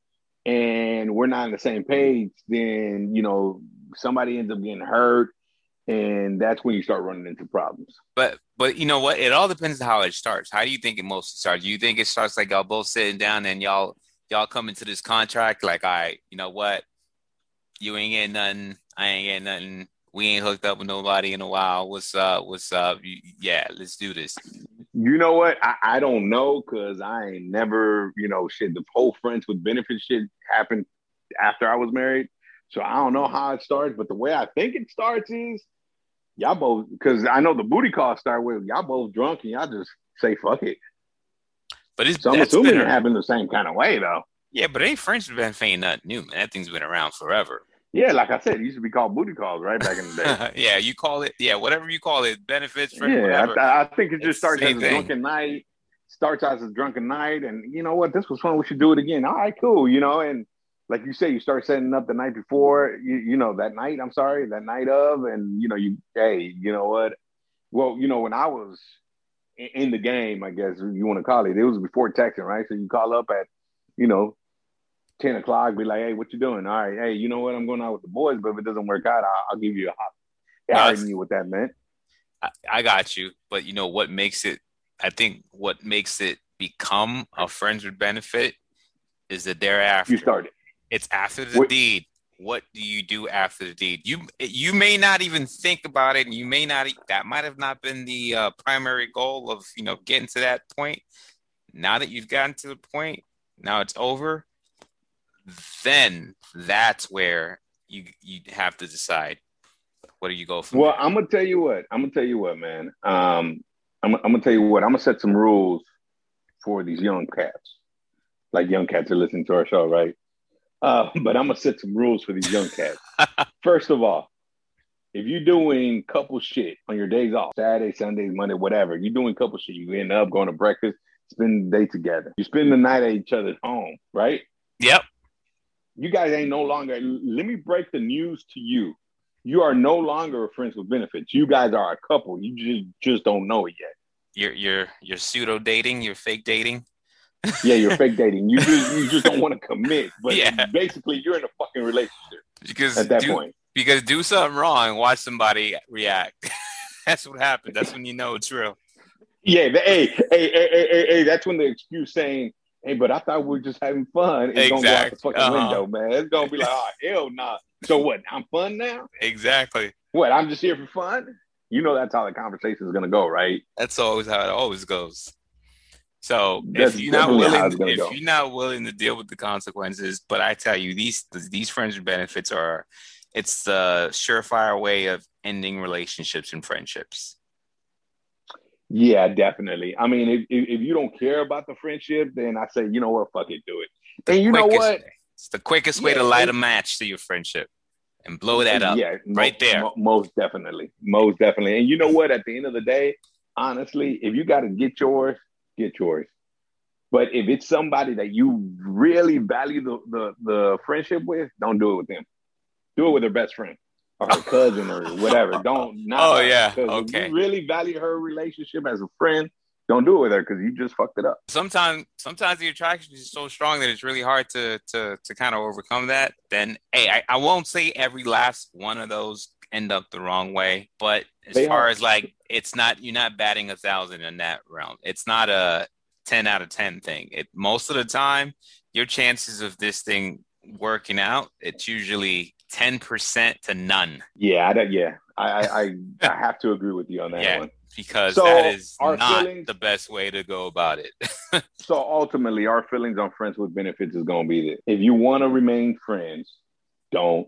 and we're not on the same page. Then you know somebody ends up getting hurt. And that's when you start running into problems. But but you know what? It all depends on how it starts. How do you think it mostly starts? Do you think it starts like y'all both sitting down and y'all y'all come into this contract like, all right, you know what? You ain't getting nothing. I ain't getting nothing. We ain't hooked up with nobody in a while. What's up? What's up? Yeah, let's do this. You know what? I, I don't know because I ain't never, you know, shit. The whole friends with benefits shit happened after I was married. So I don't know how it starts, but the way I think it starts is y'all both, because I know the booty call start with y'all both drunk and y'all just say fuck it. But it's so I'm assuming been, it happened the same kind of way though. Yeah, but ain't friends with benefits ain't nothing new, man. That thing's been around forever. Yeah, like I said, it used to be called booty calls right back in the day. Yeah, you call it, yeah, whatever you call it, benefits, friends, yeah, whatever. I, I think it just it's starts as a drunken night, starts as a drunken night, and you know what? This was fun. We should do it again. All right, cool. You know, and like you say, you start setting up the night before, you, you know, that night, I'm sorry, that night of, and, you know, you, hey, you know what? Well, you know, when I was in, in the game, I guess you want to call it, it was before texting, right? So you call up at, you know, ten o'clock, be like, hey, what you doing? All right, hey, you know what? I'm going out with the boys, but if it doesn't work out, I'll, I'll give you a hop. Yeah, I knew what that meant. I, I got you. But, you know, what makes it, I think what makes it become a friends with benefit is that thereafter. You started. It's after the what, deed. What do you do after the deed? You you may not even think about it, and you may not. That might have not been the uh, primary goal of you know getting to that point. Now that you've gotten to the point, now it's over. Then that's where you you have to decide what do you go for. Well, there? I'm gonna tell you what. I'm gonna tell you what, man. Um, I'm I'm gonna tell you what. I'm gonna set some rules for these young cats, like young cats that listen to our show, right? Uh, but I'm going to set some rules for these young cats. First of all, if you're doing couple shit on your days off, Saturday, Sundays, Monday, whatever, you're doing couple shit, you end up going to breakfast, spend the day together. You spend the night at each other's home, right? Yep. You guys ain't no longer, let me break the news to you. You are no longer friends with benefits. You guys are a couple. You just, just don't know it yet. You're, you're, you're pseudo dating, you're fake dating. Yeah, you're fake dating. You just you just don't want to commit, but yeah. Basically you're in a fucking relationship because at that do, point. Because do something wrong, watch somebody react. That's what happened. That's when you know it's real. Yeah, the, hey, hey, hey, hey, hey, hey, that's when the excuse saying, "Hey, but I thought we were just having fun." It's exactly. Gonna go out the fucking uh-huh. window, man. It's gonna be like, "Oh hell nah." So what? I'm fun now? Exactly. What? I'm just here for fun? You know, that's how the conversation is gonna go, right? That's always how it always goes. So That's if you're not willing, if go. you're not willing to deal with the consequences, but I tell you, these these friends with benefits are, it's the surefire way of ending relationships and friendships. Yeah, definitely. I mean, if if you don't care about the friendship, then I say, you know what, fuck it, do it. The and you quickest, know what, it's the quickest way yeah, to light a match to your friendship and blow that up yeah, right most, there. Most definitely, most definitely. And you know what? At the end of the day, honestly, if you got to get yours. Get yours, but if it's somebody that you really value the, the the friendship with, don't do it with them. Do it with her best friend or her cousin or whatever. Don't. Not oh yeah. Okay. If you really value her relationship as a friend, don't do it with her because you just fucked it up. Sometimes, sometimes the attraction is so strong that it's really hard to to to kind of overcome that. Then, hey, I, I won't say every last one of those end up the wrong way, but as they far are. as like. It's not, you're not batting a thousand in that realm. It's not a ten out of ten thing. It, most of the time, your chances of this thing working out, it's usually ten percent to none. Yeah. I don't, yeah. I, I, I have to agree with you on that yeah, one. Because so that is not feelings, the best way to go about it. So ultimately, our feelings on friends with benefits is going to be that if you want to remain friends, don't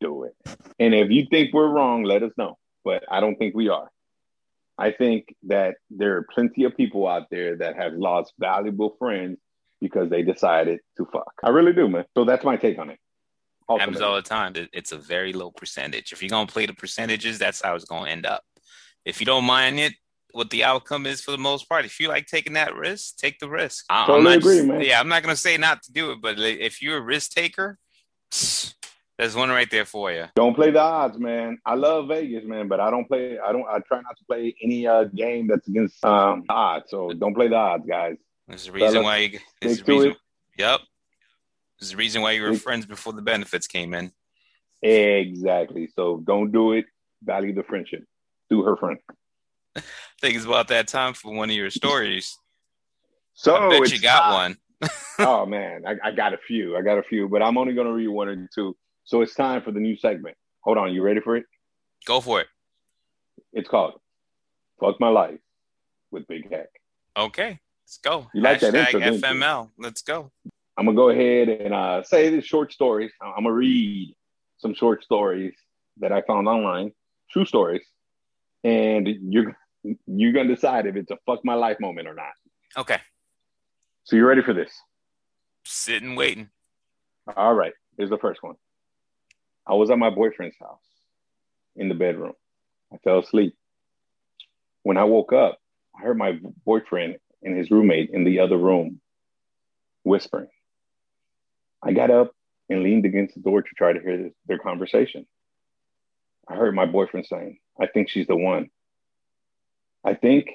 do it. And if you think we're wrong, let us know. But I don't think we are. I think that there are plenty of people out there that have lost valuable friends because they decided to fuck. I really do, man. So that's my take on it. Ultimately. Happens all the time. It's a very low percentage. If you're going to play the percentages, that's how it's going to end up. If you don't mind it, what the outcome is for the most part. If you like taking that risk, take the risk. I, totally I'm not agree, just, man. Yeah, I'm not going to say not to do it, but if you're a risk taker, there's one right there for you. Don't play the odds, man. I love Vegas, man, but I don't play. I don't. I try not to play any uh, game that's against um, the odds. So don't play the odds, guys. There's a reason why. You, there's a reason. It. Yep. There's a reason why you were friends before the benefits came in. Exactly. So don't do it. Value the friendship. Do her friend. I think it's about that time for one of your stories. So I bet you got time. One. Oh, man. I, I got a few. I got a few, but I'm only going to read one or two. So it's time for the new segment. Hold on. You ready for it? Go for it. It's called Fuck My Life with Big Heck. Okay. Let's go. You like Hashtag that intro, F M L. Let's go. I'm going to go ahead and uh, say this short stories. I'm going to read some short stories that I found online. True stories. And you're you're going to decide if it's a fuck my life moment or not. Okay. So you ready for this? Sitting, waiting. All right. Here's the first one. I was at my boyfriend's house in the bedroom. I fell asleep. When I woke up, I heard my boyfriend and his roommate in the other room whispering. I got up and leaned against the door to try to hear this, their conversation. I heard my boyfriend saying, I think she's the one. I think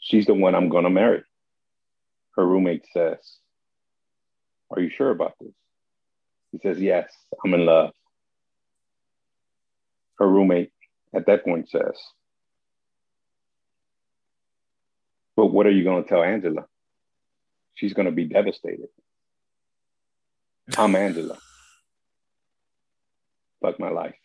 she's the one I'm going to marry. Her roommate says, are you sure about this? He says, yes, I'm in love. Her roommate at that point says, but what are you going to tell Angela? She's going to be devastated. I'm Angela. Fuck my life.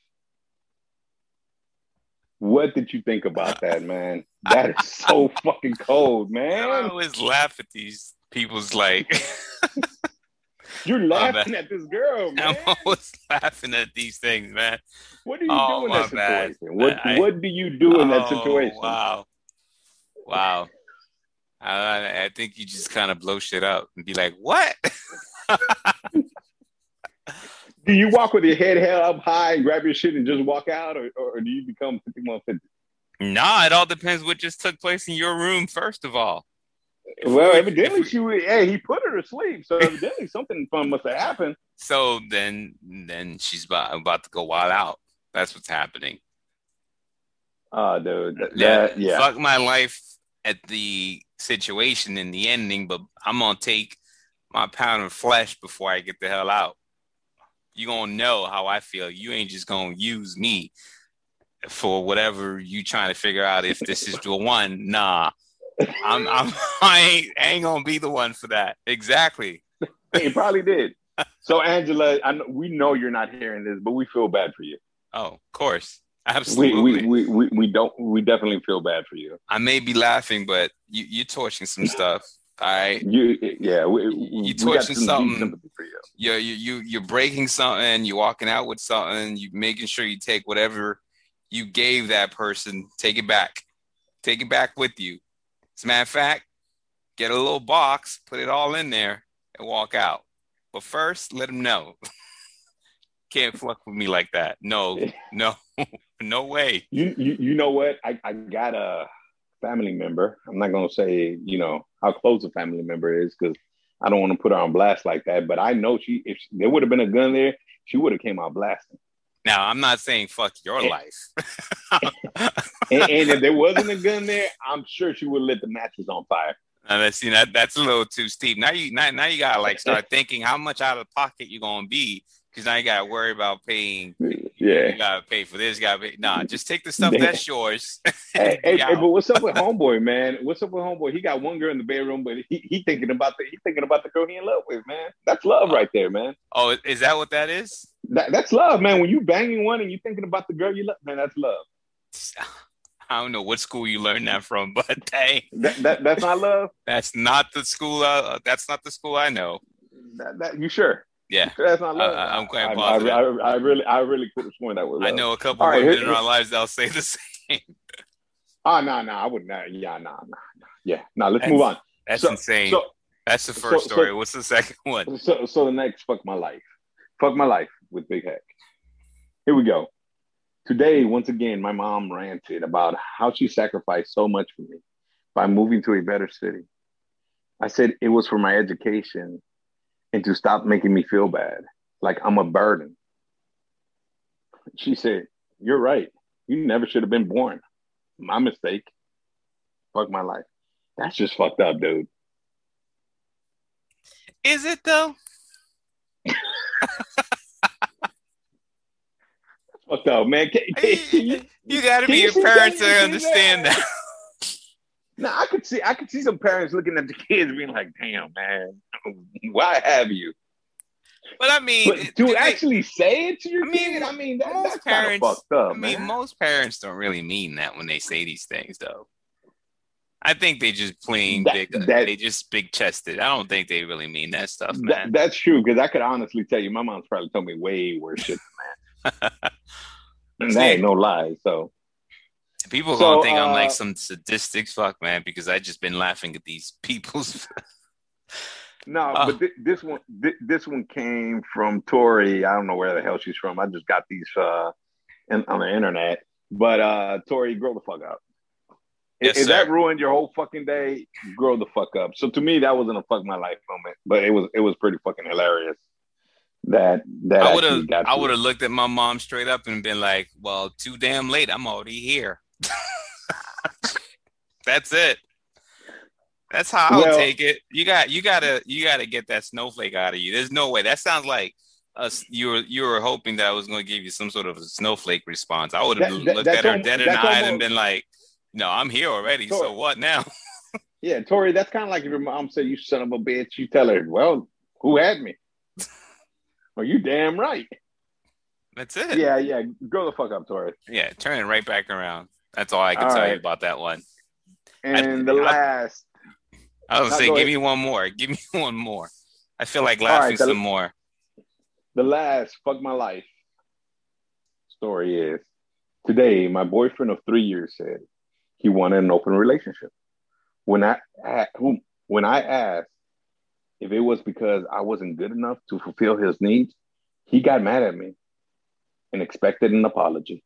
What did you think about that, man? That is so fucking cold, man. I always laugh at these people's like. You're laughing at this girl, man. I'm always laughing at these things, man. What do you oh, do in that situation? Bad. What I, What do you do in oh, that situation? Wow, wow. I, I think you just kind of blow shit up and be like, what? Do you walk with your head held up high and grab your shit and just walk out, or, or do you become fifty-one fifty? Nah, it all depends what just took place in your room, first of all. If well, we, evidently, we, she would, hey, he put her to sleep, so evidently something fun must have happened. So then then she's about, about to go wild out. That's what's happening. Oh, uh, dude. That, yeah, that, yeah. Fuck my life at the situation in the ending, but I'm going to take my pound of flesh before I get the hell out. You're going to know how I feel. You ain't just going to use me for whatever you trying to figure out if this is the one. Nah, I'm, I'm, I ain't, ain't going to be the one for that. Exactly. He probably did. So, Angela, I know, we know you're not hearing this, but we feel bad for you. Oh, of course. Absolutely. We, we, we, we don't. We definitely feel bad for you. I may be laughing, but you, you're torching some stuff. All right. You yeah. We, you're torching something. For you. Yeah, you you you're breaking something. You're walking out with something. You making sure you take whatever you gave that person. Take it back. Take it back with you. As a matter of fact, get a little box, put it all in there, and walk out. But first, let them know. Can't fuck with me like that. No, no, no way. You, you you know what? I I got a family member. I'm not gonna say you know how close a family member is because I don't want to put her on blast like that. But I know she if she, there would have been a gun there, she would have came out blasting. Now I'm not saying fuck your and, life. and, and if there wasn't a gun there, I'm sure she would have lit the matches on fire. Now that's you know, that's a little too steep. Now you now, now you gotta like start thinking how much out of pocket you're gonna be. Because now you got to worry about paying. Yeah. You got to pay for this. You got to pay. Nah, just take the stuff that's yours. hey, hey, hey, but what's up with homeboy, man? What's up with homeboy? He got one girl in the bedroom, but he, he thinking about the he thinking about the girl he in love with, man. That's love right there, man. Oh, is that what that is? That, that's love, man. When you banging one and you thinking about the girl you love, man, that's love. I don't know what school you learned that from, but dang. That, that, that's not love? That's not the school. Uh, that's not the school I know. That, that, you sure? Yeah, that's not love. I, I'm quite positive. I, I, I really, I really could have sworn that was love. I know a couple of women in our lives that'll say the same. Oh, no, no, I would not. Yeah, no, nah, no, nah, nah. yeah, no. Nah, let's that's, move on. That's so, insane. So, that's the first so, story. So, What's the second one? So, so the next, fuck my life. Fuck My Life with Big Heck. Here we go. Today, once again, my mom ranted about how she sacrificed so much for me by moving to a better city. I said it was for my education and to stop making me feel bad, like I'm a burden. She said, "You're right. You never should have been born. My mistake. Fuck my life." That's just fucked up, dude. Is it though? That's fucked up, man. Can, can, can you, you gotta be your parents to understand that. that. No, I could see I could see some parents looking at the kids being like, damn, man, why have you? But I mean, but to actually like, say it to your I mean, kid, I mean, that, most that's parents, kind of fucked up, I man. mean, most parents don't really mean that when they say these things, though. I think they just playing that, big, that, they just big chested. I don't think they really mean that stuff, man. That, that's true, because I could honestly tell you, my mom's probably told me way worse shit than that. And see, that ain't no lie, so. People so, gonna think uh, I'm like some sadistic fuck, man, because I just been laughing at these people's. No, oh. but th- this one, th- this one came from Tori. I don't know where the hell she's from. I just got these uh, in- on the internet. But uh, Tori, grow the fuck up. Yes, if sir. that ruined your whole fucking day, grow the fuck up. So to me, that wasn't a fuck my life moment, but it was it was pretty fucking hilarious. That that I would have I would have looked at my mom straight up and been like, "Well, too damn late. I'm already here." That's it. That's how I'll well, take it. You got, you gotta, you gotta get that snowflake out of you. There's no way. That sounds like us. You were, you were hoping that I was going to give you some sort of a snowflake response. I would have that, looked that, at her almost, dead in the eye almost, and been like, "No, I'm here already. Tori, so what now?" Yeah, Tori. That's kind of like if your mom said, "You son of a bitch." You tell her, "Well, who had me?" Well, you damn right. That's it. Yeah, yeah. Grow the fuck up, Tori. Yeah, turn it right back around. That's all I can all tell right. you about that one. And I, the last. I, I was saying, give me one more. Give me one more. I feel like laughing right, the, some more. The last fuck my life story is, today, my boyfriend of three years said he wanted an open relationship. When I, when I asked if it was because I wasn't good enough to fulfill his needs, he got mad at me and expected an apology.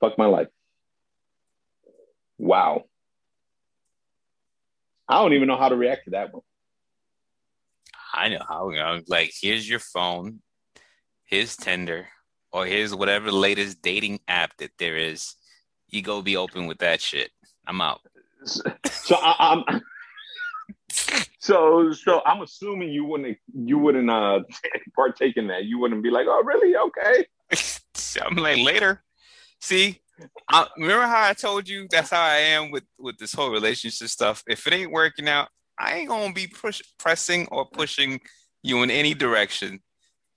Fuck my life. Wow. I don't even know how to react to that one. I know how. You know, like, here's your phone, here's Tinder, or here's whatever latest dating app that there is. You go be open with that shit. I'm out. So, so I, I'm. So so I'm assuming you wouldn't you wouldn't uh, partake in that. You wouldn't be like, "Oh, really? Okay." I'm like, later. See. I, remember how I told you that's how I am with, with this whole relationship stuff. If it ain't working out, I ain't gonna be push, pressing or pushing you in any direction.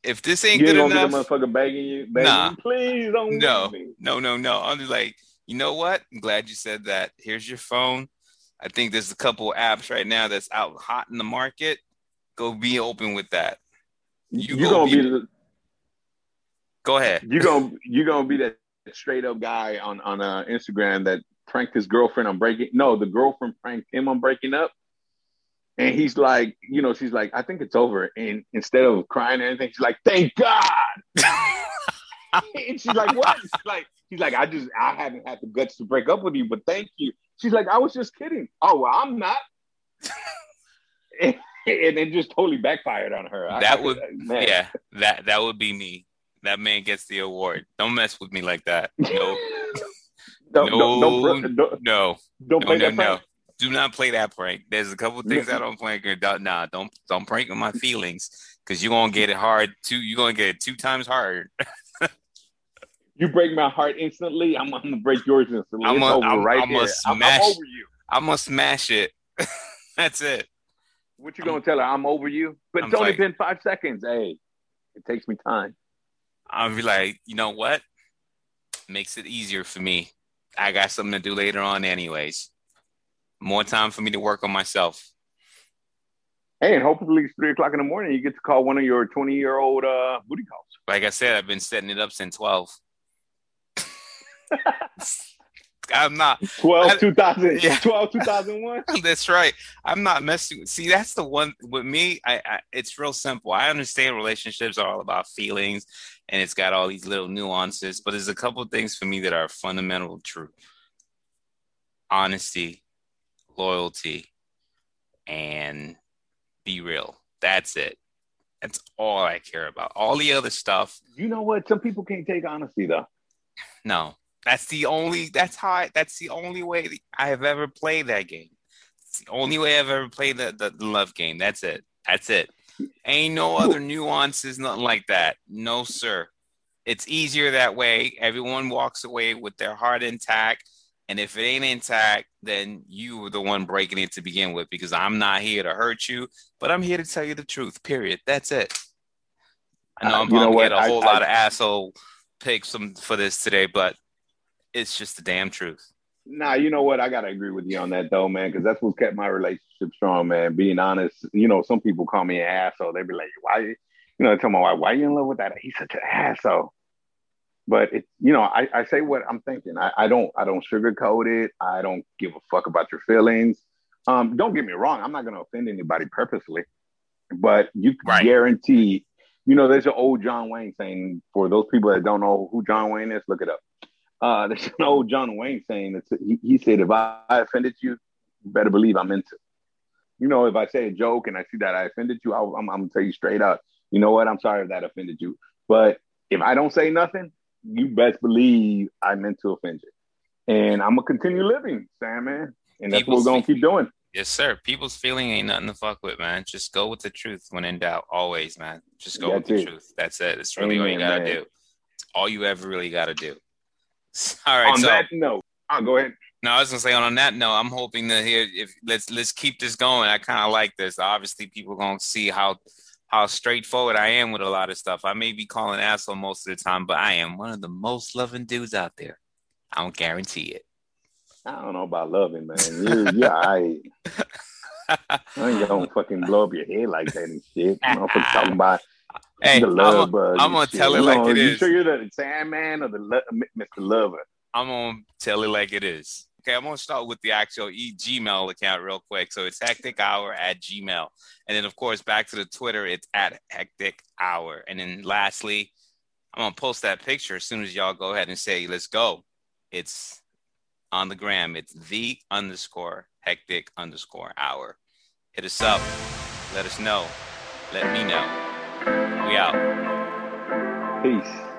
If this ain't you good ain't enough, be the motherfucker begging you, begging nah, you, please don't. No, me. no, no, no. I'm just like, you know what? I'm glad you said that. Here's your phone. I think there's a couple apps right now that's out hot in the market. Go be open with that. You you gonna be, be. Go ahead. You gonna you gonna be that straight up guy on on uh, Instagram that pranked his girlfriend on breaking. No, the girlfriend pranked him on breaking up, and he's like, you know, she's like, "I think it's over." And instead of crying or anything, she's like, "Thank God." And she's like, "What?" She's like, he's like, I just, I haven't had the guts to break up with you, but thank you." She's like, "I was just kidding." "Oh, well, I'm not." and, and it just totally backfired on her. That I, would, I, yeah, that that would be me. That man gets the award. Don't mess with me like that. No, no, no, no, no, no, don't play no, that no. Do not play that prank. There's a couple things I don't prank. Nah, don't don't prank with my feelings, because you're gonna get it hard. Two, you're gonna get it two times harder. You break my heart instantly. I'm gonna break yours instantly. I'm gonna right I'm here. Smash, I'm, I'm over you. I'm gonna smash it. That's it. What you I'm, gonna tell her? "I'm over you," but I'm it's only like, been five seconds. Hey, it takes me time. I'll be like, you know what? Makes it easier for me. I got something to do later on anyways. More time for me to work on myself. Hey, and hopefully it's three o'clock in the morning. You get to call one of your twenty-year-old uh, booty calls. Like I said, I've been setting it up since twelve. I'm not. twelve, two thousand Yeah. twelve, two thousand one That's right. I'm not messing with. See, that's the one with me. I, I it's real simple. I understand relationships are all about feelings, and it's got all these little nuances. But there's a couple of things for me that are fundamental truth: honesty, loyalty, and be real. That's it. That's all I care about. All the other stuff. You know what? Some people can't take honesty though. No, that's the only. That's how. I, that's the only way I have ever played that game. It's the only way I've ever played the, the, the love game. That's it. That's it. Ain't no other nuances, nothing like that. No, sir. It's easier that way. Everyone walks away with their heart intact. And if it ain't intact, then you were the one breaking it to begin with, because I'm not here to hurt you, but I'm here to tell you the truth, period. That's it. I know uh, I'm going to get a whole I, lot I, of asshole picks for this today, but it's just the damn truth. Nah, you know what? I got to agree with you on that, though, man, because that's what kept my relationship strong, man. Being honest, you know, some people call me an asshole. They be like, why? You know, they tell my wife, why are you in love with that? He's such an asshole. But it, you know, I, I say what I'm thinking. I, I don't I don't sugarcoat it. I don't give a fuck about your feelings. Um, don't get me wrong. I'm not going to offend anybody purposely, but you can right. guarantee. You know, there's an old John Wayne saying. For those people that don't know who John Wayne is, look it up. Uh, there's an old John Wayne saying. That he, he said, "If I, I offended you, you better believe I'm into it." You know, if I say a joke and I see that I offended you, I, I'm, I'm going to tell you straight up. You know what? I'm sorry if that offended you. But if I don't say nothing, you best believe I meant to offend you. And I'm going to continue living, Sandman. And that's people's what we're going to keep doing. Yes, sir. People's feeling ain't nothing to fuck with, man. Just go with the truth when in doubt, always, man. Just go that's with the it. truth. That's it. It's really Amen, all you got to do. It's all you ever really got to do. All right. On so, that note, I'll go ahead. No, I was going to say, on that note, I'm hoping to hear if let's let's keep this going. I kind of like this. Obviously, people are going to see how... how straightforward I am with a lot of stuff. I may be calling asshole most of the time, but I am one of the most loving dudes out there. I don't guarantee it. I don't know about loving, man. You, you're all right. I ain't gonna fucking blow up your head like that and shit. You know, I'm talking about hey, the love bug. I'm gonna tell it like it is. You sure you're the Sandman or the lo- Mister Lover? I'm gonna tell it like it is. Okay, I'm going to start with the actual e- Gmail account real quick. So it's Hectic Hour at Gmail. And then, of course, back to the Twitter, it's at Hectic Hour. And then lastly, I'm going to post that picture as soon as y'all go ahead and say, let's go. It's on the gram. It's the underscore Hectic underscore Hour. Hit us up. Let us know. Let me know. We out. Peace.